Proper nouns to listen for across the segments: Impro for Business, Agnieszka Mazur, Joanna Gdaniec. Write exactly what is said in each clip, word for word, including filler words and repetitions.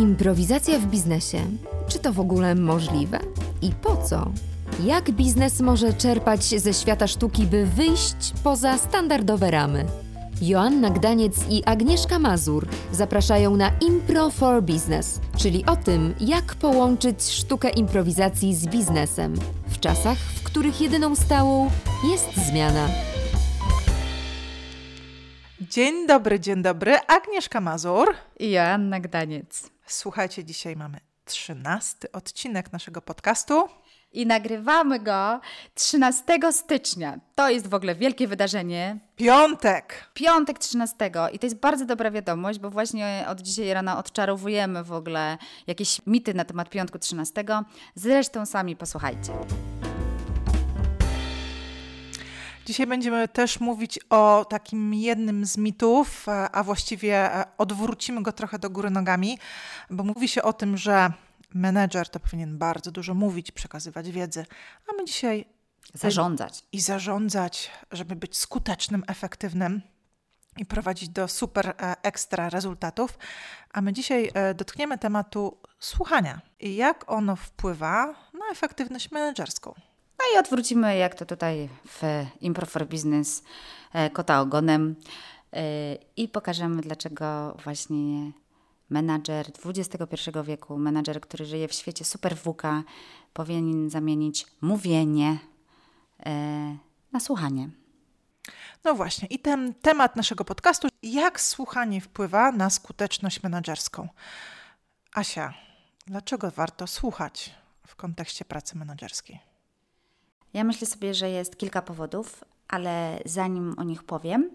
Improwizacja w biznesie. Czy to w ogóle możliwe? I po co? Jak biznes może czerpać ze świata sztuki, by wyjść poza standardowe ramy? Joanna Gdaniec i Agnieszka Mazur zapraszają na Impro for Business, czyli o tym, jak połączyć sztukę improwizacji z biznesem w czasach, w których jedyną stałą jest zmiana. Dzień dobry, dzień dobry. Agnieszka Mazur i Joanna Gdaniec. Słuchajcie, dzisiaj mamy trzynasty odcinek naszego podcastu. I nagrywamy go trzynastego stycznia. To jest w ogóle wielkie wydarzenie. Piątek! Piątek trzynastego. I to jest bardzo dobra wiadomość, bo właśnie od dzisiaj rana odczarowujemy w ogóle jakieś mity na temat piątku trzynastego. Zresztą sami posłuchajcie. Dzisiaj będziemy też mówić o takim jednym z mitów, a właściwie odwrócimy go trochę do góry nogami, bo mówi się o tym, że menedżer to powinien bardzo dużo mówić, przekazywać wiedzę, a my dzisiaj... Zarządzać. I zarządzać, żeby być skutecznym, efektywnym i prowadzić do super ekstra rezultatów. A my dzisiaj dotkniemy tematu słuchania i jak ono wpływa na efektywność menedżerską. No i odwrócimy, jak to tutaj w Impro for Business, kota ogonem i pokażemy, dlaczego właśnie... Menadżer dwudziestego pierwszego wieku, menadżer, który żyje w świecie super wuka, powinien zamienić mówienie yy, na słuchanie. No właśnie, i ten temat naszego podcastu, jak słuchanie wpływa na skuteczność menadżerską. Asia, dlaczego warto słuchać w kontekście pracy menadżerskiej? Ja myślę sobie, że jest kilka powodów, ale zanim o nich powiem,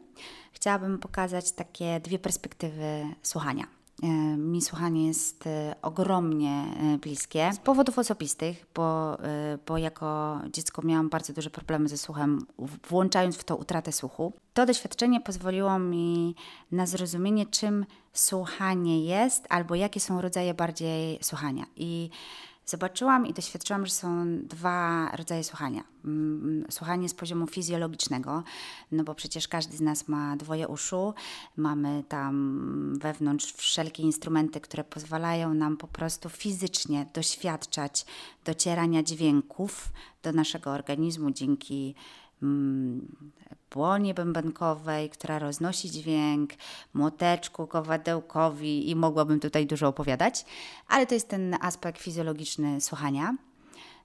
chciałabym pokazać takie dwie perspektywy słuchania. Mi słuchanie jest ogromnie bliskie z powodów osobistych, bo, bo jako dziecko miałam bardzo duże problemy ze słuchem, włączając w to utratę słuchu. To doświadczenie pozwoliło mi na zrozumienie, czym słuchanie jest albo jakie są rodzaje bardziej słuchania. I zobaczyłam i doświadczyłam, że są dwa rodzaje słuchania. Słuchanie z poziomu fizjologicznego, no bo przecież każdy z nas ma dwoje uszu, mamy tam wewnątrz wszelkie instrumenty, które pozwalają nam po prostu fizycznie doświadczać docierania dźwięków do naszego organizmu dzięki błonie bębenkowej, która roznosi dźwięk, młoteczku kowadełkowi i mogłabym tutaj dużo opowiadać, ale to jest ten aspekt fizjologiczny słuchania.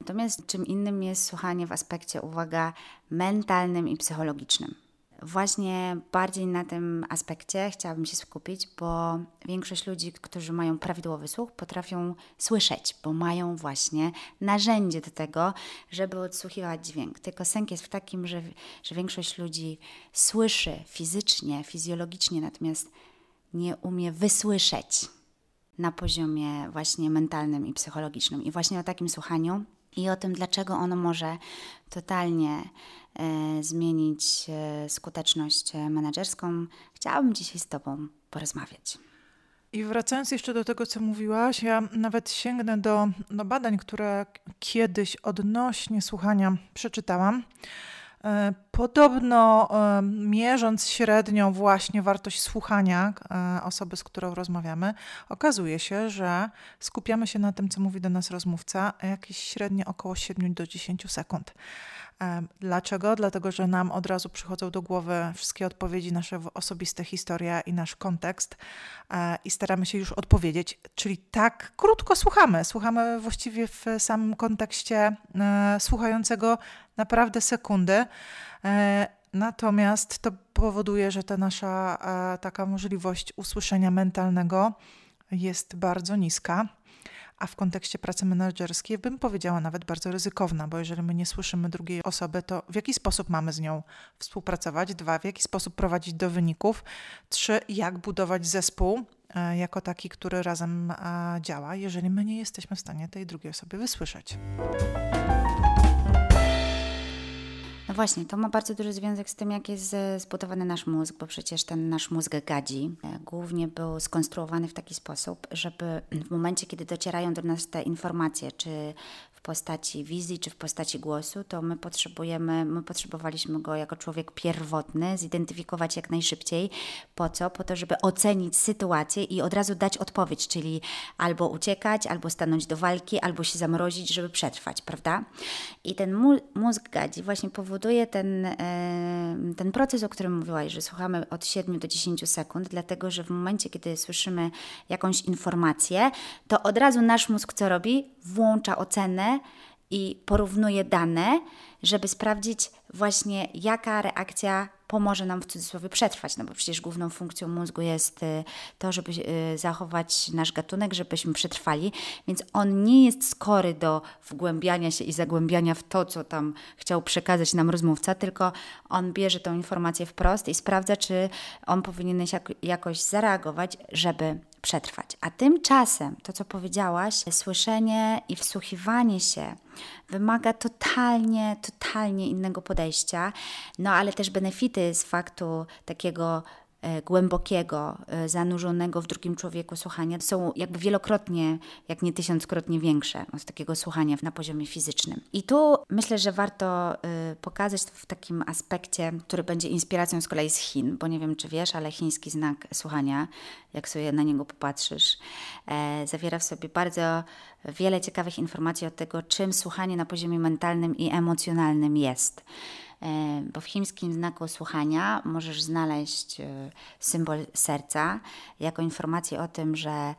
Natomiast czym innym jest słuchanie w aspekcie, uwaga, mentalnym i psychologicznym. Właśnie bardziej na tym aspekcie chciałabym się skupić, bo większość ludzi, którzy mają prawidłowy słuch, potrafią słyszeć, bo mają właśnie narzędzie do tego, żeby odsłuchiwać dźwięk. Tylko sęk jest w takim, że, że większość ludzi słyszy fizycznie, fizjologicznie, natomiast nie umie wysłyszeć na poziomie właśnie mentalnym i psychologicznym. I właśnie o takim słuchaniu i o tym, dlaczego ono może totalnie e, zmienić e, skuteczność menedżerską, chciałabym dzisiaj z Tobą porozmawiać. I wracając jeszcze do tego, co mówiłaś, ja nawet sięgnę do, do badań, które kiedyś odnośnie słuchania przeczytałam. E, podobno e, mierząc średnią właśnie wartość słuchania e, osoby, z którą rozmawiamy, okazuje się, że skupiamy się na tym, co mówi do nas rozmówca, jakieś średnie około siedem do dziesięciu sekund. E, dlaczego? Dlatego, że nam od razu przychodzą do głowy wszystkie odpowiedzi, nasze osobiste historie i nasz kontekst e, i staramy się już odpowiedzieć, czyli tak krótko słuchamy. Słuchamy właściwie w samym kontekście e, słuchającego naprawdę sekundy. Natomiast to powoduje, że ta nasza taka możliwość usłyszenia mentalnego jest bardzo niska, a w kontekście pracy menedżerskiej bym powiedziała nawet bardzo ryzykowna, bo jeżeli my nie słyszymy drugiej osoby, to w jaki sposób mamy z nią współpracować? Dwa, w jaki sposób prowadzić do wyników? Trzy, jak budować zespół jako taki, który razem działa, jeżeli my nie jesteśmy w stanie tej drugiej osoby wysłyszeć. No właśnie, to ma bardzo duży związek z tym, jak jest zbudowany nasz mózg, bo przecież ten nasz mózg gadzi. Głównie był skonstruowany w taki sposób, żeby w momencie, kiedy docierają do nas te informacje, czy w postaci wizji czy w postaci głosu, to my potrzebujemy, my potrzebowaliśmy go jako człowiek pierwotny zidentyfikować jak najszybciej. Po co? Po to, żeby ocenić sytuację i od razu dać odpowiedź, czyli albo uciekać, albo stanąć do walki, albo się zamrozić, żeby przetrwać, prawda? I ten mózg gadzi właśnie powoduje ten, ten proces, o którym mówiłaś, że słuchamy od siedmiu do dziesięciu sekund, dlatego że w momencie, kiedy słyszymy jakąś informację, to od razu nasz mózg co robi? Włącza ocenę i porównuje dane, żeby sprawdzić właśnie jaka reakcja pomoże nam w cudzysłowie przetrwać, no bo przecież główną funkcją mózgu jest to, żeby zachować nasz gatunek, żebyśmy przetrwali, więc on nie jest skory do wgłębiania się i zagłębiania w to, co tam chciał przekazać nam rozmówca, tylko on bierze tą informację wprost i sprawdza, czy on powinien się jakoś zareagować, żeby przetrwać. A tymczasem, to co powiedziałaś, słyszenie i wsłuchiwanie się wymaga totalnie, totalnie innego podejścia, no ale też benefity z faktu takiego e, głębokiego, e, zanurzonego w drugim człowieku słuchania są jakby wielokrotnie, jak nie tysiąckrotnie większe od takiego słuchania na poziomie fizycznym. I tu myślę, że warto e, pokazać to w takim aspekcie, który będzie inspiracją z kolei z Chin, bo nie wiem, czy wiesz, ale chiński znak słuchania, jak sobie na niego popatrzysz, e, zawiera w sobie bardzo wiele ciekawych informacji o tego, czym słuchanie na poziomie mentalnym i emocjonalnym jest. Bo w chińskim znaku słuchania możesz znaleźć symbol serca jako informację o tym, że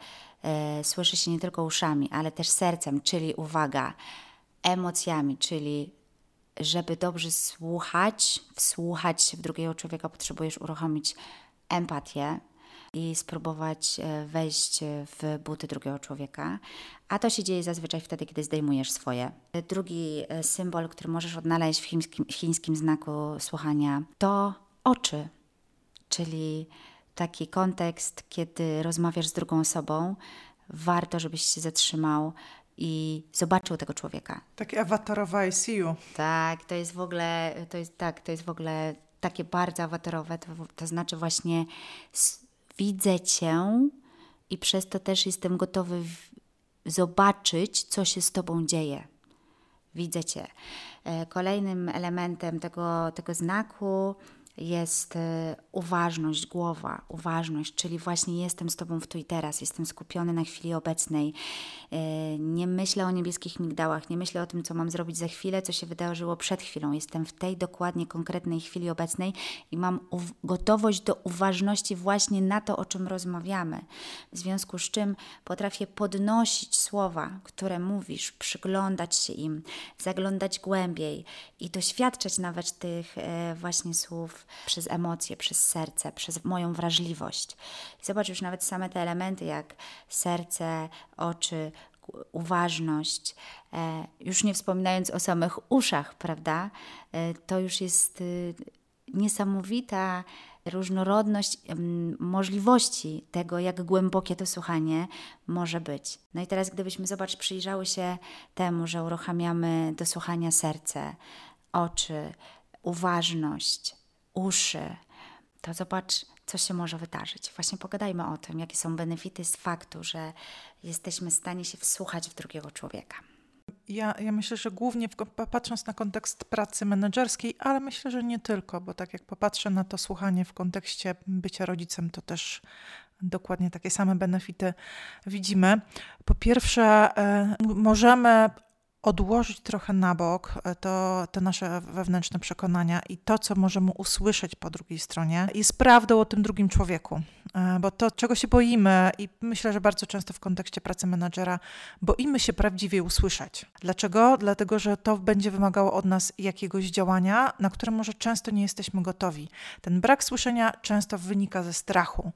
słyszy się nie tylko uszami, ale też sercem, czyli uwaga, emocjami, czyli żeby dobrze słuchać, wsłuchać się w drugiego człowieka, potrzebujesz uruchomić empatię i spróbować wejść w buty drugiego człowieka. A to się dzieje zazwyczaj wtedy, kiedy zdejmujesz swoje. Drugi symbol, który możesz odnaleźć w chińskim, w chińskim znaku słuchania, to oczy, czyli taki kontekst, kiedy rozmawiasz z drugą osobą, warto, żebyś się zatrzymał i zobaczył tego człowieka. Takie awatarowa I C U. Tak, to jest w ogóle, to jest, tak, to jest w ogóle takie bardzo awatarowe, to, to znaczy właśnie widzę Cię i przez to też jestem gotowy w- zobaczyć, co się z Tobą dzieje. Widzę Cię. Kolejnym elementem tego, tego znaku jest uważność, głowa, uważność, czyli właśnie jestem z Tobą w tu i teraz, jestem skupiony na chwili obecnej, nie myślę o niebieskich migdałach, nie myślę o tym, co mam zrobić za chwilę, co się wydarzyło przed chwilą, jestem w tej dokładnie konkretnej chwili obecnej i mam uw- gotowość do uważności właśnie na to, o czym rozmawiamy, w związku z czym potrafię podnosić słowa, które mówisz, przyglądać się im, zaglądać głębiej i doświadczać nawet tych e, właśnie słów przez emocje, przez serce, przez moją wrażliwość. Zobacz już nawet same te elementy jak serce, oczy, uważność, e, już nie wspominając o samych uszach, prawda? E, to już jest e, niesamowita różnorodność e, możliwości tego, jak głębokie to słuchanie może być. No i teraz gdybyśmy, zobacz, przyjrzały się temu, że uruchamiamy do słuchania serce, oczy, uważność, uszy, to zobacz, co się może wydarzyć. Właśnie pogadajmy o tym, jakie są benefity z faktu, że jesteśmy w stanie się wsłuchać w drugiego człowieka. Ja, ja myślę, że głównie w, patrząc na kontekst pracy menedżerskiej, ale myślę, że nie tylko, bo tak jak popatrzę na to słuchanie w kontekście bycia rodzicem, to też dokładnie takie same benefity widzimy. Po pierwsze, yy, możemy odłożyć trochę na bok to, te nasze wewnętrzne przekonania i to, co możemy usłyszeć po drugiej stronie, jest prawdą o tym drugim człowieku. Bo to, czego się boimy i myślę, że bardzo często w kontekście pracy menadżera boimy się prawdziwie usłyszeć. Dlaczego? Dlatego, że to będzie wymagało od nas jakiegoś działania, na które może często nie jesteśmy gotowi. Ten brak słyszenia często wynika ze strachu.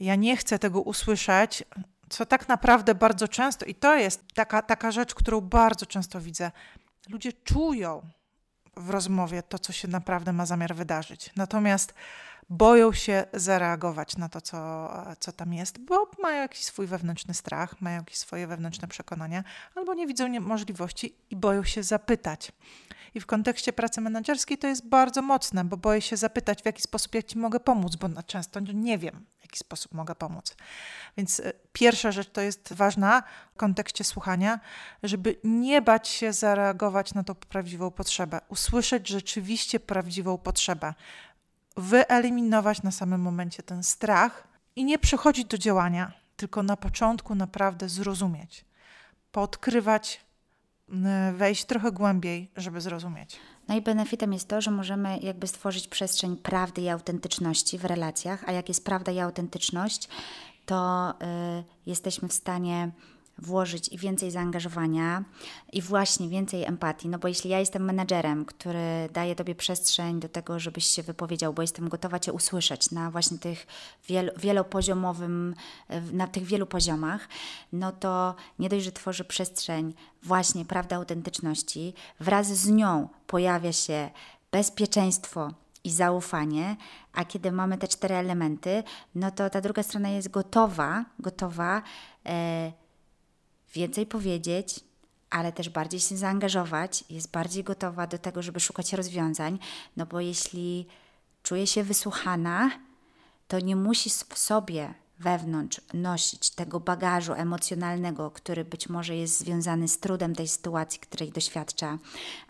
Ja nie chcę tego usłyszeć, co tak naprawdę bardzo często, i to jest taka, taka rzecz, którą bardzo często widzę, ludzie czują w rozmowie to, co się naprawdę ma zamiar wydarzyć. Natomiast boją się zareagować na to, co, co tam jest, bo mają jakiś swój wewnętrzny strach, mają jakieś swoje wewnętrzne przekonania, albo nie widzą nie- możliwości i boją się zapytać. I w kontekście pracy menedżerskiej to jest bardzo mocne, bo boję się zapytać, w jaki sposób ja Ci mogę pomóc, bo na często nie wiem, w jaki sposób mogę pomóc. Więc pierwsza rzecz to jest ważna w kontekście słuchania, żeby nie bać się zareagować na tą prawdziwą potrzebę, usłyszeć rzeczywiście prawdziwą potrzebę, wyeliminować na samym momencie ten strach i nie przechodzić do działania, tylko na początku naprawdę zrozumieć, podkrywać, wejść trochę głębiej, żeby zrozumieć. No i benefitem jest to, że możemy jakby stworzyć przestrzeń prawdy i autentyczności w relacjach, a jak jest prawda i autentyczność, to y, jesteśmy w stanie włożyć i więcej zaangażowania i właśnie więcej empatii, no bo jeśli ja jestem menedżerem, który daje Tobie przestrzeń do tego, żebyś się wypowiedział, bo jestem gotowa Cię usłyszeć na właśnie tych wiel- wielopoziomowym, na tych wielu poziomach, no to nie dość, że tworzy przestrzeń właśnie prawdy autentyczności, wraz z nią pojawia się bezpieczeństwo i zaufanie, a kiedy mamy te cztery elementy, no to ta druga strona jest gotowa, gotowa e- więcej powiedzieć, ale też bardziej się zaangażować, jest bardziej gotowa do tego, żeby szukać rozwiązań, no bo jeśli czuje się wysłuchana, to nie musi w sobie wewnątrz nosić tego bagażu emocjonalnego, który być może jest związany z trudem tej sytuacji, której doświadcza,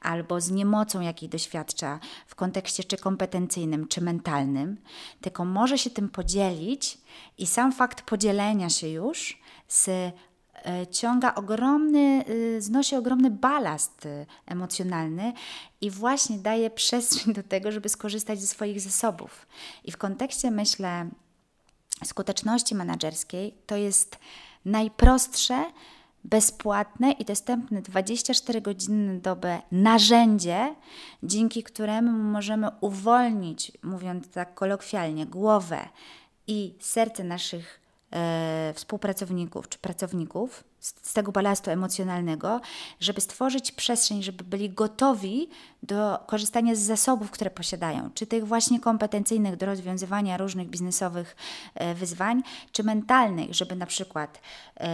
albo z niemocą, jakiej doświadcza w kontekście czy kompetencyjnym, czy mentalnym, tylko może się tym podzielić i sam fakt podzielenia się już z ciąga ogromny, znosi ogromny balast emocjonalny i właśnie daje przestrzeń do tego, żeby skorzystać ze swoich zasobów. I w kontekście, myślę, skuteczności menedżerskiej to jest najprostsze, bezpłatne i dostępne dwadzieścia cztery godziny na dobę narzędzie, dzięki któremu możemy uwolnić, mówiąc tak kolokwialnie, głowę i serce naszych współpracowników czy pracowników z tego balastu emocjonalnego, żeby stworzyć przestrzeń, żeby byli gotowi do korzystania z zasobów, które posiadają, czy tych właśnie kompetencyjnych do rozwiązywania różnych biznesowych wyzwań, czy mentalnych, żeby na przykład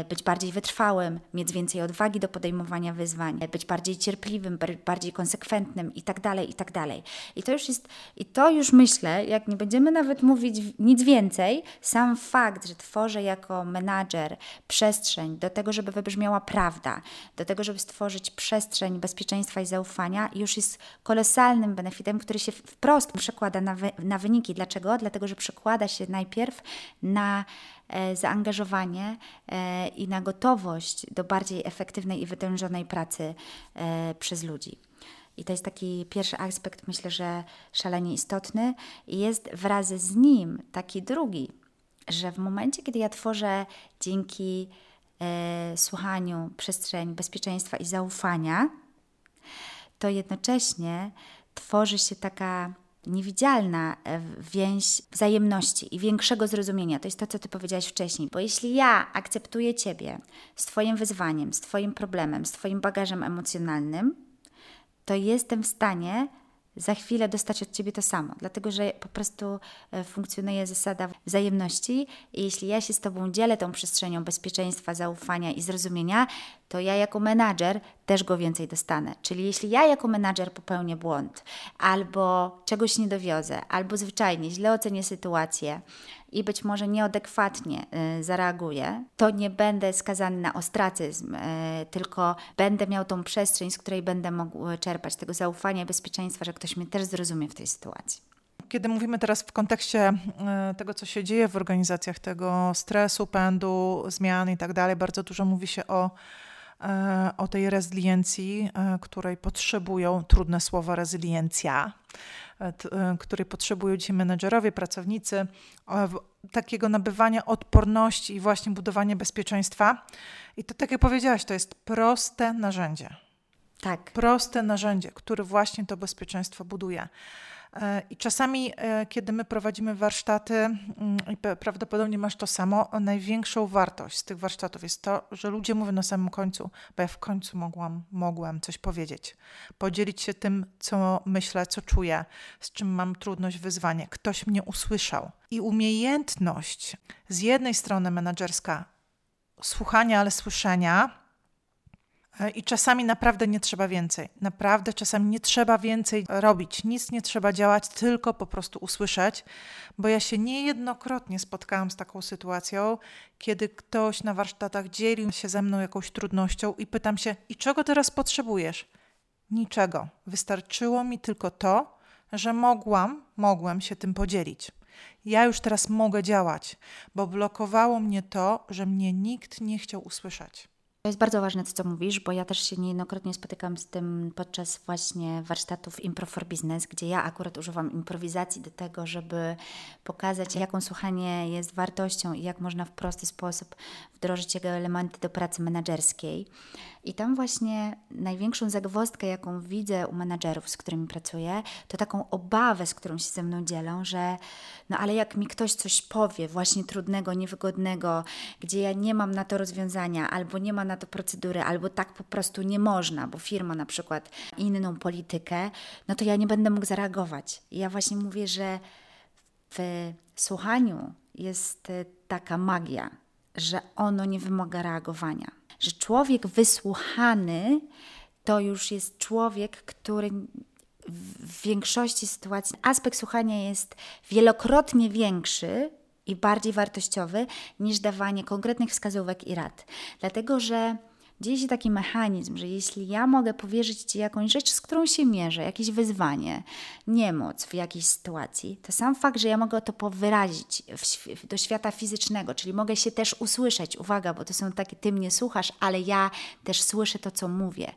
być bardziej wytrwałym, mieć więcej odwagi do podejmowania wyzwań, być bardziej cierpliwym, bardziej konsekwentnym i tak dalej, i tak dalej. I to już jest, i to już myślę, jak nie będziemy nawet mówić nic więcej, sam fakt, że tworzę jako menadżer przestrzeń do tego, żeby wybrzmiała prawda, do tego, żeby stworzyć przestrzeń bezpieczeństwa i zaufania, już jest kolosalnym benefitem, który się wprost przekłada na, wy, na wyniki. Dlaczego? Dlatego, że przekłada się najpierw na e, zaangażowanie e, i na gotowość do bardziej efektywnej i wytężonej pracy e, przez ludzi. I to jest taki pierwszy aspekt, myślę, że szalenie istotny. I jest wraz z nim taki drugi, że w momencie, kiedy ja tworzę dzięki słuchaniu przestrzeń bezpieczeństwa i zaufania, to jednocześnie tworzy się taka niewidzialna więź wzajemności i większego zrozumienia. To jest to, co Ty powiedziałaś wcześniej. Bo jeśli ja akceptuję Ciebie z Twoim wyzwaniem, z Twoim problemem, z Twoim bagażem emocjonalnym, to jestem w stanie za chwilę dostać od Ciebie to samo, dlatego że po prostu funkcjonuje zasada wzajemności i jeśli ja się z Tobą dzielę tą przestrzenią bezpieczeństwa, zaufania i zrozumienia, to ja jako menadżer też go więcej dostanę. Czyli jeśli ja jako menadżer popełnię błąd, albo czegoś nie dowiozę, albo zwyczajnie źle ocenię sytuację i być może nieadekwatnie y, zareaguję, to nie będę skazany na ostracyzm, y, tylko będę miał tą przestrzeń, z której będę mógł czerpać tego zaufania i bezpieczeństwa, że ktoś mnie też zrozumie w tej sytuacji. Kiedy mówimy teraz w kontekście tego, co się dzieje w organizacjach, tego stresu, pędu, zmian i tak dalej, bardzo dużo mówi się o o tej rezyliencji, której potrzebują, trudne słowo rezyliencja, której potrzebują dzisiaj menedżerowie, pracownicy, takiego nabywania odporności i właśnie budowania bezpieczeństwa. I to, tak jak powiedziałaś, to jest proste narzędzie. Tak. Proste narzędzie, które właśnie to bezpieczeństwo buduje. I czasami, kiedy my prowadzimy warsztaty, i prawdopodobnie masz to samo, największą wartość z tych warsztatów jest to, że ludzie mówią na samym końcu, bo ja w końcu mogłam, mogłam coś powiedzieć. Podzielić się tym, co myślę, co czuję, z czym mam trudność, wyzwanie. Ktoś mnie usłyszał. I umiejętność z jednej strony menedżerska słuchania, ale słyszenia. I czasami naprawdę nie trzeba więcej. Naprawdę czasami nie trzeba więcej robić. Nic nie trzeba działać, tylko po prostu usłyszeć. Bo ja się niejednokrotnie spotkałam z taką sytuacją, kiedy ktoś na warsztatach dzielił się ze mną jakąś trudnością i pytam się, i czego teraz potrzebujesz? Niczego. Wystarczyło mi tylko to, że mogłam, mogłem się tym podzielić. Ja już teraz mogę działać, bo blokowało mnie to, że mnie nikt nie chciał usłyszeć. To jest bardzo ważne, co mówisz, bo ja też się niejednokrotnie spotykam z tym podczas właśnie warsztatów Impro for Business, gdzie ja akurat używam improwizacji do tego, żeby pokazać, jaką słuchanie jest wartością i jak można w prosty sposób wdrożyć jego elementy do pracy menedżerskiej. I tam właśnie największą zagwozdkę, jaką widzę u menedżerów, z którymi pracuję, to taką obawę, z którą się ze mną dzielą, że no ale jak mi ktoś coś powie właśnie trudnego, niewygodnego, gdzie ja nie mam na to rozwiązania, albo nie ma na to procedury, albo tak po prostu nie można, bo firma na przykład inną politykę, no to ja nie będę mógł zareagować. I ja właśnie mówię, że w słuchaniu jest taka magia, że ono nie wymaga reagowania. Że człowiek wysłuchany to już jest człowiek, który w większości sytuacji, aspekt słuchania jest wielokrotnie większy i bardziej wartościowy niż dawanie konkretnych wskazówek i rad. Dlatego, że dzieje się taki mechanizm, że jeśli ja mogę powierzyć Ci jakąś rzecz, z którą się mierzę, jakieś wyzwanie, niemoc w jakiejś sytuacji, to sam fakt, że ja mogę to powyrazić w, do świata fizycznego, czyli mogę się też usłyszeć, uwaga, bo to są takie, Ty mnie słuchasz, ale ja też słyszę to, co mówię.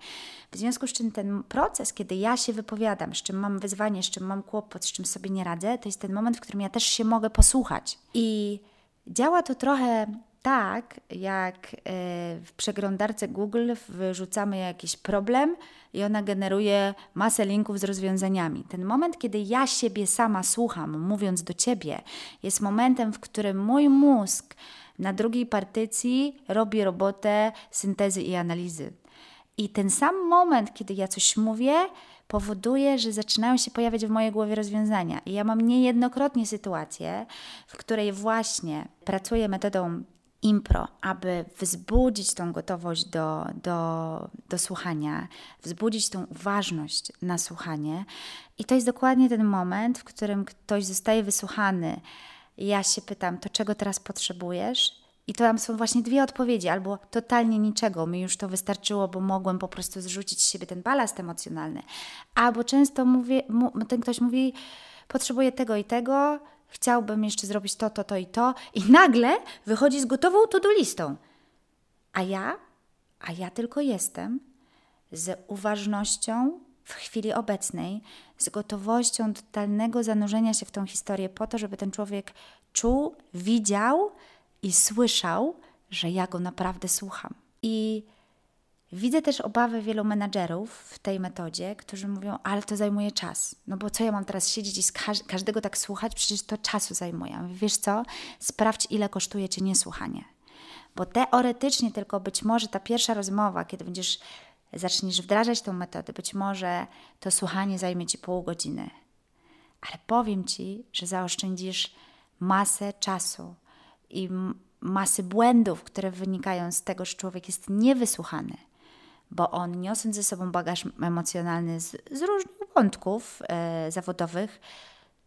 W związku z czym ten proces, kiedy ja się wypowiadam, z czym mam wyzwanie, z czym mam kłopot, z czym sobie nie radzę, to jest ten moment, w którym ja też się mogę posłuchać. I działa to trochę tak, jak w przeglądarce Google wyrzucamy jakiś problem i ona generuje masę linków z rozwiązaniami. Ten moment, kiedy ja siebie sama słucham, mówiąc do Ciebie, jest momentem, w którym mój mózg na drugiej partycji robi robotę syntezy i analizy. I ten sam moment, kiedy ja coś mówię, powoduje, że zaczynają się pojawiać w mojej głowie rozwiązania. I ja mam niejednokrotnie sytuację, w której właśnie pracuję metodą impro, aby wzbudzić tą gotowość do, do, do słuchania, wzbudzić tą uważność na słuchanie. I to jest dokładnie ten moment, w którym ktoś zostaje wysłuchany. Ja się pytam, to czego teraz potrzebujesz? I to tam są właśnie dwie odpowiedzi, albo totalnie niczego, mi już to wystarczyło, bo mogłem po prostu zrzucić z siebie ten balast emocjonalny. Albo często mówię, ten ktoś mówi, potrzebuję tego i tego, chciałbym jeszcze zrobić to, to, to i to. I nagle wychodzi z gotową to-do listą. A ja? A ja tylko jestem z uważnością w chwili obecnej, z gotowością totalnego zanurzenia się w tą historię po to, żeby ten człowiek czuł, widział, i słyszał, że ja go naprawdę słucham. I widzę też obawy wielu menadżerów w tej metodzie, którzy mówią, ale to zajmuje czas. No bo co ja mam teraz siedzieć i każ- każdego tak słuchać? Przecież to czasu zajmuje. Ja mówię, wiesz co? Sprawdź, ile kosztuje Cię niesłuchanie. Bo teoretycznie tylko być może ta pierwsza rozmowa, kiedy będziesz zaczniesz wdrażać tą metodę, być może to słuchanie zajmie Ci pół godziny. Ale powiem Ci, że zaoszczędzisz masę czasu i masy błędów, które wynikają z tego, że człowiek jest niewysłuchany, bo on niosąc ze sobą bagaż emocjonalny z, z różnych wątków e, zawodowych,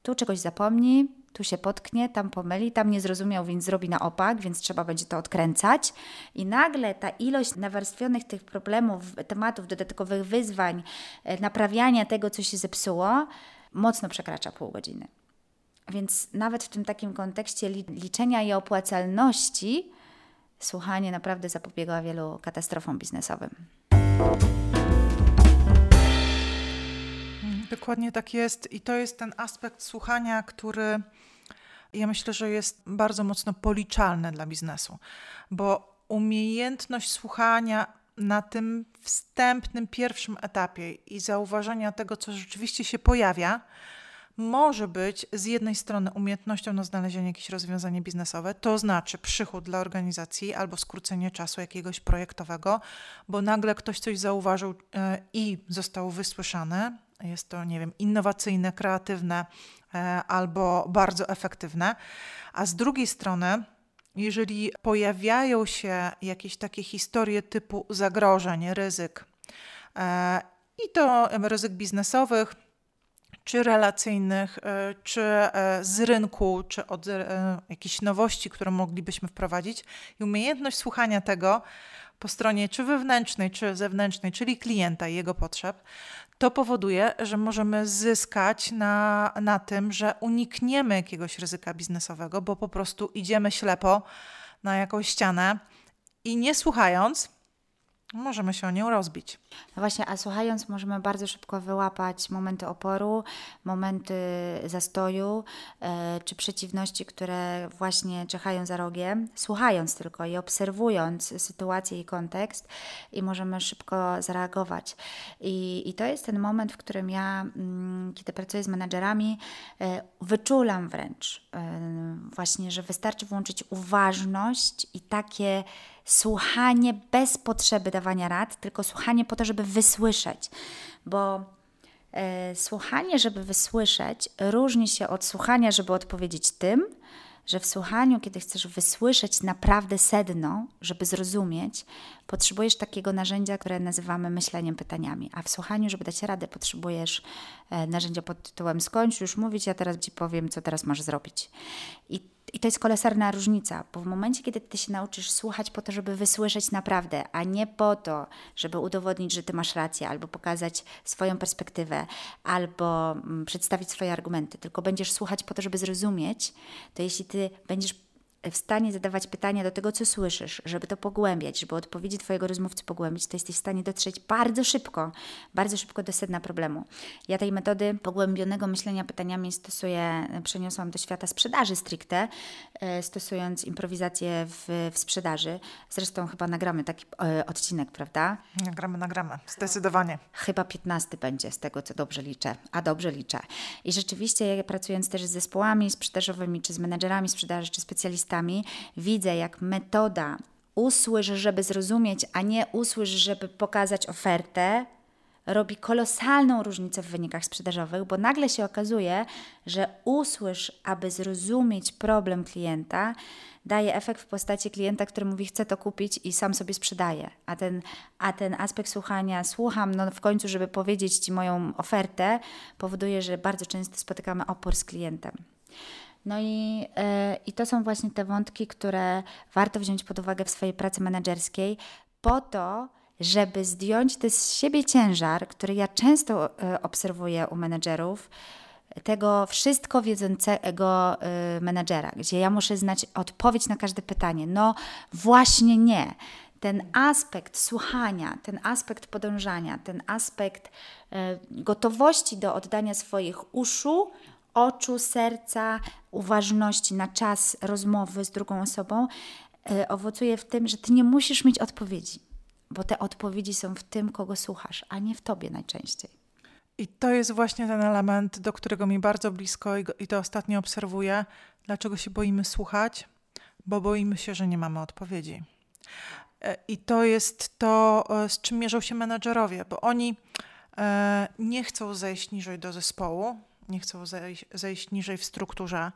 tu czegoś zapomni, tu się potknie, tam pomyli, tam nie zrozumiał, więc zrobi na opak, więc trzeba będzie to odkręcać i nagle ta ilość nawarstwionych tych problemów, tematów, dodatkowych wyzwań, e, naprawiania tego, co się zepsuło, mocno przekracza pół godziny. Więc nawet w tym takim kontekście liczenia i opłacalności słuchanie naprawdę zapobiega wielu katastrofom biznesowym. Dokładnie tak jest i to jest ten aspekt słuchania, który ja myślę, że jest bardzo mocno policzalny dla biznesu, bo umiejętność słuchania na tym wstępnym, pierwszym etapie i zauważenia tego, co rzeczywiście się pojawia, może być z jednej strony umiejętnością na znalezienie jakieś rozwiązanie biznesowe, to znaczy przychód dla organizacji albo skrócenie czasu jakiegoś projektowego, bo nagle ktoś coś zauważył i został wysłyszany. Jest to, nie wiem, innowacyjne, kreatywne albo bardzo efektywne. A z drugiej strony, jeżeli pojawiają się jakieś takie historie typu zagrożeń, ryzyk i to ryzyk biznesowych, czy relacyjnych, czy z rynku, czy od jakichś nowości, które moglibyśmy wprowadzić. I umiejętność słuchania tego po stronie czy wewnętrznej, czy zewnętrznej, czyli klienta i jego potrzeb, to powoduje, że możemy zyskać na, na tym, że unikniemy jakiegoś ryzyka biznesowego, bo po prostu idziemy ślepo na jakąś ścianę i nie słuchając, możemy się o nią rozbić. No właśnie, a słuchając możemy bardzo szybko wyłapać momenty oporu, momenty zastoju yy, czy przeciwności, które właśnie czyhają za rogiem, słuchając tylko i obserwując sytuację i kontekst i możemy szybko zareagować. I, i to jest ten moment, w którym ja, yy, kiedy pracuję z menedżerami, yy, wyczulam wręcz yy, właśnie, że wystarczy włączyć uważność i takie słuchanie bez potrzeby dawania rad, tylko słuchanie po to, żeby wysłyszeć, bo y, słuchanie, żeby wysłyszeć, różni się od słuchania, żeby odpowiedzieć tym, że w słuchaniu, kiedy chcesz wysłyszeć naprawdę sedno, żeby zrozumieć, potrzebujesz takiego narzędzia, które nazywamy myśleniem pytaniami, a w słuchaniu, żeby dać radę, potrzebujesz y, narzędzia pod tytułem skończ już mówić, ja teraz Ci powiem, co teraz masz zrobić. I I to jest kolosalna różnica, bo w momencie, kiedy ty się nauczysz słuchać po to, żeby wysłyszeć naprawdę, a nie po to, żeby udowodnić, że ty masz rację, albo pokazać swoją perspektywę, albo przedstawić swoje argumenty, tylko będziesz słuchać po to, żeby zrozumieć, to jeśli ty będziesz w stanie zadawać pytania do tego, co słyszysz, żeby to pogłębiać, żeby odpowiedzi twojego rozmówcy pogłębić, to jesteś w stanie dotrzeć bardzo szybko, bardzo szybko do sedna problemu. Ja tej metody pogłębionego myślenia pytaniami stosuję, przeniosłam do świata sprzedaży stricte, stosując improwizację w, w sprzedaży. Zresztą chyba nagramy taki odcinek, prawda? Nagramy, nagramy, zdecydowanie. Chyba piętnasty będzie z tego, co dobrze liczę, a dobrze liczę. I rzeczywiście, pracując też z zespołami sprzedażowymi, czy z menedżerami sprzedaży, czy specjalistami, widzę, jak metoda usłysz, żeby zrozumieć, a nie usłysz, żeby pokazać ofertę, robi kolosalną różnicę w wynikach sprzedażowych, bo nagle się okazuje, że usłysz, aby zrozumieć problem klienta, daje efekt w postaci klienta, który mówi, chcę to kupić i sam sobie sprzedaje. A ten, a ten aspekt słuchania, słucham, no w końcu, żeby powiedzieć Ci moją ofertę, powoduje, że bardzo często spotykamy opór z klientem. No i, yy, i to są właśnie te wątki, które warto wziąć pod uwagę w swojej pracy menedżerskiej po to, żeby zdjąć ten z siebie ciężar, który ja często yy, obserwuję u menedżerów, tego wszystko wiedzącego yy, menedżera, gdzie ja muszę znać odpowiedź na każde pytanie. No właśnie nie. Ten aspekt słuchania, ten aspekt podążania, ten aspekt yy, gotowości do oddania swoich uszu, oczu, serca, uważności na czas rozmowy z drugą osobą yy, owocuje w tym, że ty nie musisz mieć odpowiedzi, bo te odpowiedzi są w tym, kogo słuchasz, a nie w tobie najczęściej. I to jest właśnie ten element, do którego mi bardzo blisko i, go, i to ostatnio obserwuję. Dlaczego się boimy słuchać? Bo boimy się, że nie mamy odpowiedzi. Yy, I to jest to, yy, z czym mierzą się menedżerowie, bo oni yy, nie chcą zejść niżej do zespołu, nie chcą zejść, zejść niżej w strukturze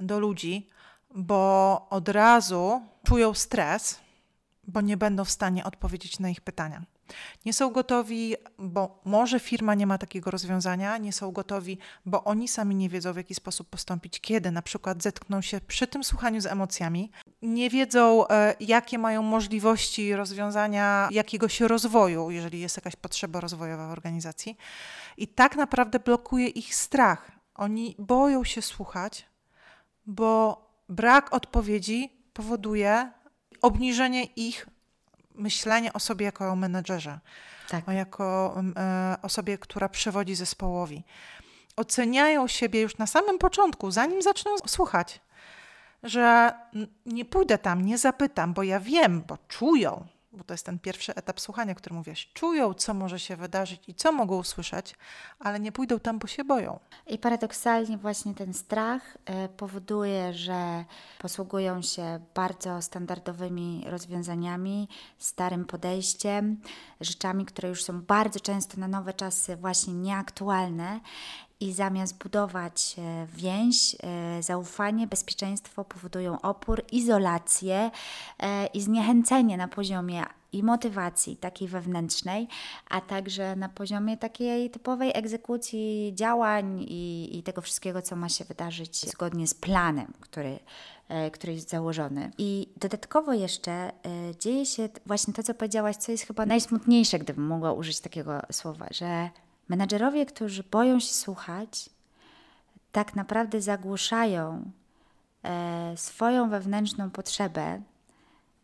do ludzi, bo od razu czują stres, bo nie będą w stanie odpowiedzieć na ich pytania. Nie są gotowi, bo może firma nie ma takiego rozwiązania, nie są gotowi, bo oni sami nie wiedzą, w jaki sposób postąpić, kiedy na przykład zetkną się przy tym słuchaniu z emocjami, nie wiedzą, jakie mają możliwości rozwiązania jakiegoś rozwoju, jeżeli jest jakaś potrzeba rozwojowa w organizacji. I tak naprawdę blokuje ich strach. Oni boją się słuchać, bo brak odpowiedzi powoduje obniżenie ich myślenie o sobie jako o menedżerze, tak. Jako y, osobie, która przewodzi zespołowi. Oceniają siebie już na samym początku, zanim zaczną słuchać, że nie pójdę tam, nie zapytam, bo ja wiem, bo czują, bo to jest ten pierwszy etap słuchania, który mówiłaś, czują, co może się wydarzyć i co mogą usłyszeć, ale nie pójdą tam, bo się boją. I paradoksalnie właśnie ten strach powoduje, że posługują się bardzo standardowymi rozwiązaniami, starym podejściem, rzeczami, które już są bardzo często na nowe czasy właśnie nieaktualne. I zamiast budować więź, zaufanie, bezpieczeństwo, powodują opór, izolację i zniechęcenie na poziomie i motywacji takiej wewnętrznej, a także na poziomie takiej typowej egzekucji działań i, i tego wszystkiego, co ma się wydarzyć zgodnie z planem, który, który jest założony. I dodatkowo jeszcze dzieje się właśnie to, co powiedziałaś, co jest chyba najsmutniejsze, gdybym mogła użyć takiego słowa, że menadżerowie, którzy boją się słuchać, tak naprawdę zagłuszają e, swoją wewnętrzną potrzebę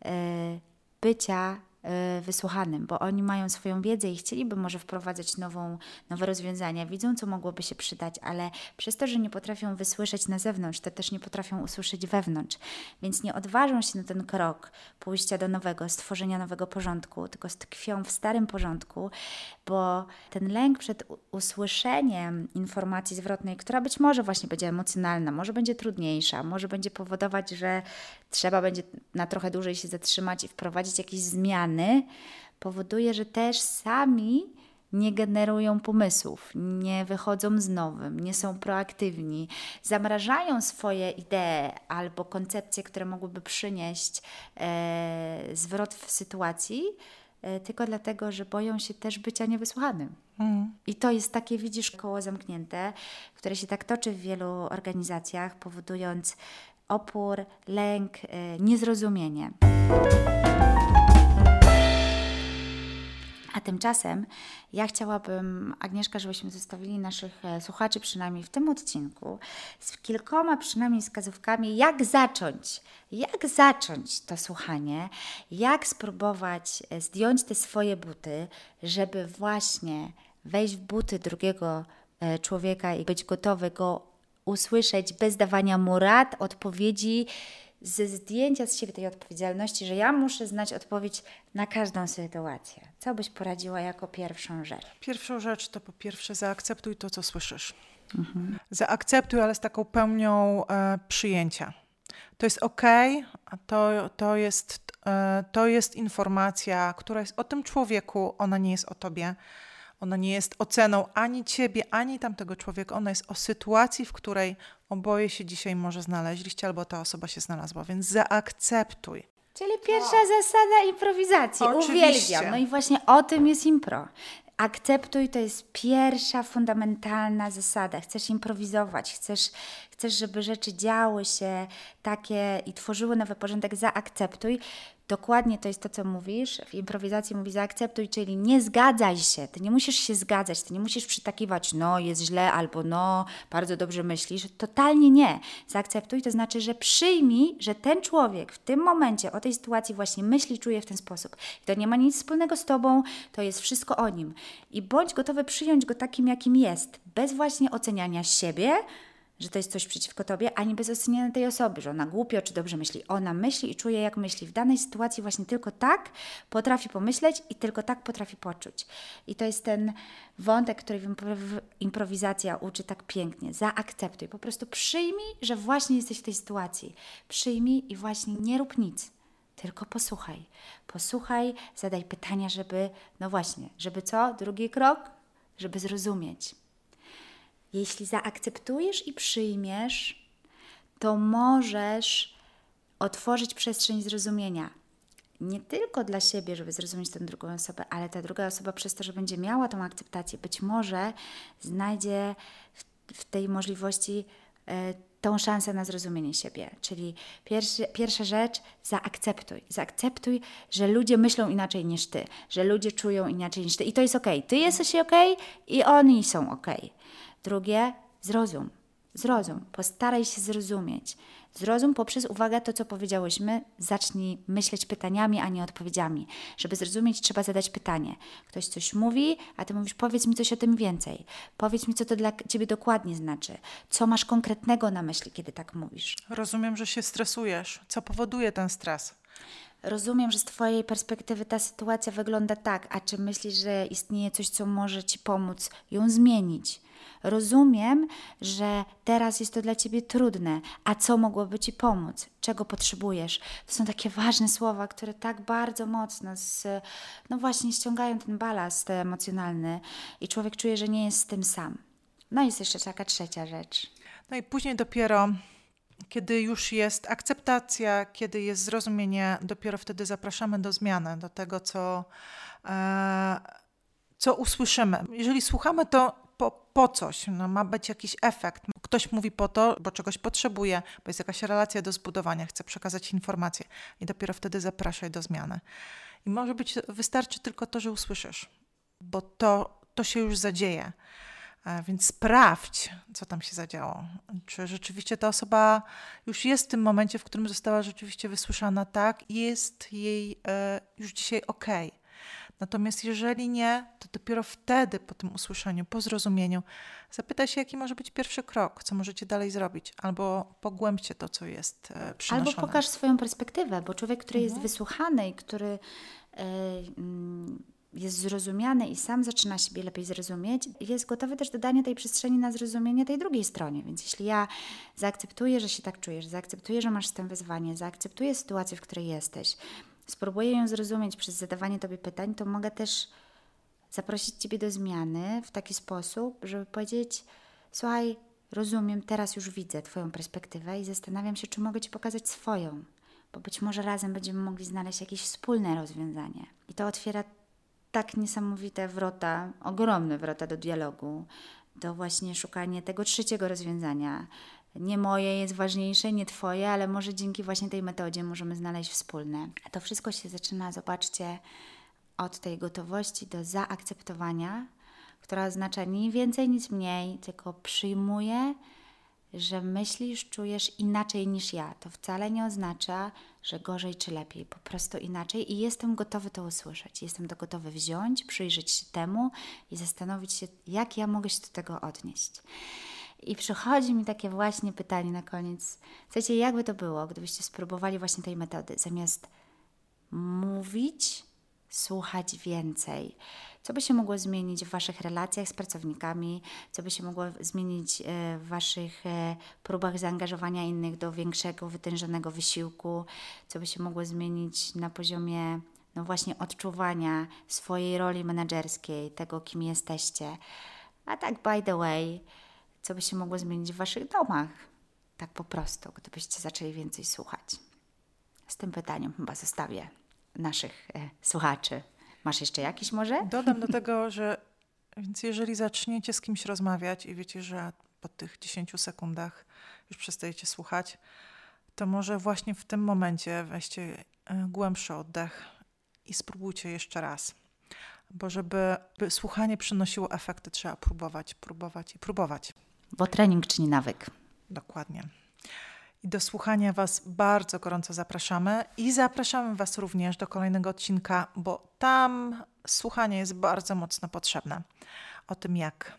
e, bycia e, wysłuchanym, bo oni mają swoją wiedzę i chcieliby może wprowadzać nową, nowe rozwiązania, widzą, co mogłoby się przydać, ale przez to, że nie potrafią wysłyszeć na zewnątrz, to też nie potrafią usłyszeć wewnątrz, więc nie odważą się na ten krok pójścia do nowego, stworzenia nowego porządku, tylko tkwią w starym porządku, bo ten lęk przed usłyszeniem informacji zwrotnej, która być może właśnie będzie emocjonalna, może będzie trudniejsza, może będzie powodować, że trzeba będzie na trochę dłużej się zatrzymać i wprowadzić jakieś zmiany, powoduje, że też sami nie generują pomysłów, nie wychodzą z nowym, nie są proaktywni, zamrażają swoje idee albo koncepcje, które mogłyby przynieść e, zwrot w sytuacji, tylko dlatego, że boją się też bycia niewysłuchanym. Mm. I to jest takie, widzisz, koło zamknięte, które się tak toczy w wielu organizacjach, powodując opór, lęk, niezrozumienie. A tymczasem ja chciałabym, Agnieszka, żebyśmy zostawili naszych słuchaczy, przynajmniej w tym odcinku, z kilkoma przynajmniej wskazówkami, jak zacząć, jak zacząć to słuchanie, jak spróbować zdjąć te swoje buty, żeby właśnie wejść w buty drugiego człowieka i być gotowy go usłyszeć bez dawania mu rad, odpowiedzi, ze zdjęcia z siebie tej odpowiedzialności, że ja muszę znać odpowiedź na każdą sytuację. Co byś poradziła jako pierwszą rzecz? Pierwszą rzecz to po pierwsze zaakceptuj to, co słyszysz. Mhm. Zaakceptuj, ale z taką pełnią e, przyjęcia. To jest okej, okay, to, to, e, to jest informacja, która jest o tym człowieku, ona nie jest o tobie. Ona nie jest oceną ani ciebie, ani tamtego człowieka. Ona jest o sytuacji, w której oboje się dzisiaj może znaleźliście, albo ta osoba się znalazła, więc zaakceptuj. Czyli pierwsza o. zasada improwizacji. Oczywiście. Uwielbiam. No i właśnie o tym jest impro. Akceptuj, to jest pierwsza fundamentalna zasada. Chcesz improwizować, chcesz, chcesz, żeby rzeczy działy się takie i tworzyły nowy porządek, zaakceptuj. Dokładnie to jest to, co mówisz. W improwizacji mówi zaakceptuj, czyli nie zgadzaj się. Ty nie musisz się zgadzać, ty nie musisz przytakiwać no, jest źle albo no, bardzo dobrze myślisz. Totalnie nie. Zaakceptuj, to znaczy, że przyjmij, że ten człowiek w tym momencie o tej sytuacji właśnie myśli, czuje w ten sposób. I to nie ma nic wspólnego z tobą, to jest wszystko o nim. I bądź gotowy przyjąć go takim, jakim jest, bez właśnie oceniania siebie, że to jest coś przeciwko tobie, ani bez oceniania tej osoby, że ona głupio czy dobrze myśli. Ona myśli i czuje, jak myśli. W danej sytuacji właśnie tylko tak potrafi pomyśleć i tylko tak potrafi poczuć. I to jest ten wątek, który improwizacja uczy tak pięknie. Zaakceptuj. Po prostu przyjmij, że właśnie jesteś w tej sytuacji. Przyjmij i właśnie nie rób nic. Tylko posłuchaj. Posłuchaj, zadaj pytania, żeby, no właśnie, żeby co? Drugi krok? Żeby zrozumieć. Jeśli zaakceptujesz i przyjmiesz, to możesz otworzyć przestrzeń zrozumienia. Nie tylko dla siebie, żeby zrozumieć tę drugą osobę, ale ta druga osoba przez to, że będzie miała tą akceptację, być może znajdzie w, w tej możliwości y, tą szansę na zrozumienie siebie. Czyli pierwszy, pierwsza rzecz, zaakceptuj. Zaakceptuj, że ludzie myślą inaczej niż ty, że ludzie czują inaczej niż ty i to jest okej. Okay. Ty jesteś okej okay i oni są okej. Okay. Drugie, zrozum. Zrozum. Postaraj się zrozumieć. Zrozum poprzez, uwaga, to co powiedziałyśmy, zacznij myśleć pytaniami, a nie odpowiedziami. Żeby zrozumieć, trzeba zadać pytanie. Ktoś coś mówi, a ty mówisz, powiedz mi coś o tym więcej. Powiedz mi, co to dla ciebie dokładnie znaczy. Co masz konkretnego na myśli, kiedy tak mówisz? Rozumiem, że się stresujesz. Co powoduje ten stres? Rozumiem, że z Twojej perspektywy ta sytuacja wygląda tak, a czy myślisz, że istnieje coś, co może Ci pomóc ją zmienić? Rozumiem, że teraz jest to dla Ciebie trudne, a co mogłoby Ci pomóc? Czego potrzebujesz? To są takie ważne słowa, które tak bardzo mocno z, no właśnie ściągają ten balast emocjonalny i człowiek czuje, że nie jest z tym sam. No i jest jeszcze taka trzecia rzecz. No i później dopiero, kiedy już jest akceptacja, kiedy jest zrozumienie, dopiero wtedy zapraszamy do zmiany, do tego, co, e, co usłyszymy. Jeżeli słuchamy, to po, po coś, no, ma być jakiś efekt. Ktoś mówi po to, bo czegoś potrzebuje, bo jest jakaś relacja do zbudowania, chce przekazać informację i dopiero wtedy zapraszaj do zmiany. I może być, wystarczy tylko to, że usłyszysz, bo to, to się już zadzieje. Więc sprawdź, co tam się zadziało. Czy rzeczywiście ta osoba już jest w tym momencie, w którym została rzeczywiście wysłyszana, tak, jest jej e, już dzisiaj okej. Okay. Natomiast jeżeli nie, to dopiero wtedy po tym usłyszeniu, po zrozumieniu zapytaj się, jaki może być pierwszy krok, co możecie dalej zrobić, albo pogłębcie to, co jest e, przynoszone. Albo pokaż swoją perspektywę, bo człowiek, który mhm. jest wysłuchany i który... E, mm, jest zrozumiany i sam zaczyna siebie lepiej zrozumieć, jest gotowy też do dania tej przestrzeni na zrozumienie tej drugiej stronie. Więc jeśli ja zaakceptuję, że się tak czujesz, zaakceptuję, że masz z tym wyzwanie, zaakceptuję sytuację, w której jesteś, spróbuję ją zrozumieć przez zadawanie Tobie pytań, to mogę też zaprosić Ciebie do zmiany w taki sposób, żeby powiedzieć, słuchaj, rozumiem, teraz już widzę Twoją perspektywę i zastanawiam się, czy mogę Ci pokazać swoją, bo być może razem będziemy mogli znaleźć jakieś wspólne rozwiązanie. I to otwiera tak niesamowite wrota, ogromne wrota do dialogu, do właśnie szukania tego trzeciego rozwiązania. Nie moje jest ważniejsze, nie Twoje, ale może dzięki właśnie tej metodzie możemy znaleźć wspólne. A to wszystko się zaczyna, zobaczcie, od tej gotowości do zaakceptowania, która oznacza nic więcej, nic mniej, tylko przyjmuję, że myślisz, czujesz inaczej niż ja. To wcale nie oznacza, że gorzej czy lepiej, po prostu inaczej i jestem gotowy to usłyszeć. Jestem to gotowy wziąć, przyjrzeć się temu i zastanowić się, jak ja mogę się do tego odnieść. I przychodzi mi takie właśnie pytanie na koniec. Słuchajcie, jakby to było, gdybyście spróbowali właśnie tej metody? Zamiast mówić, słuchać więcej. Co by się mogło zmienić w Waszych relacjach z pracownikami? Co by się mogło zmienić w Waszych próbach zaangażowania innych do większego, wytężonego wysiłku? Co by się mogło zmienić na poziomie, no właśnie, odczuwania swojej roli menedżerskiej, tego, kim jesteście? A tak by the way, co by się mogło zmienić w Waszych domach? Tak po prostu, gdybyście zaczęli więcej słuchać. Z tym pytaniem chyba zostawię naszych e, słuchaczy. Masz jeszcze jakiś może? Dodam do tego, że więc jeżeli zaczniecie z kimś rozmawiać i wiecie, że po tych dziesięciu sekundach już przestajecie słuchać, to może właśnie w tym momencie weźcie głębszy oddech i spróbujcie jeszcze raz. Bo żeby słuchanie przynosiło efekty, trzeba próbować, próbować i próbować. Bo trening czyni nawyk. Dokładnie. I do słuchania Was bardzo gorąco zapraszamy i zapraszamy Was również do kolejnego odcinka, bo tam słuchanie jest bardzo mocno potrzebne. O tym, jak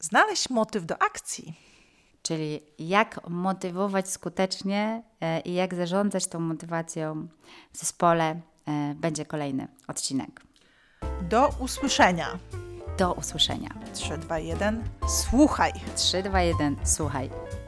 znaleźć motyw do akcji. Czyli jak motywować skutecznie i jak zarządzać tą motywacją w zespole, będzie kolejny odcinek. Do usłyszenia. Do usłyszenia. trzy, dwa, jeden, słuchaj. trzy, dwa, jeden, słuchaj.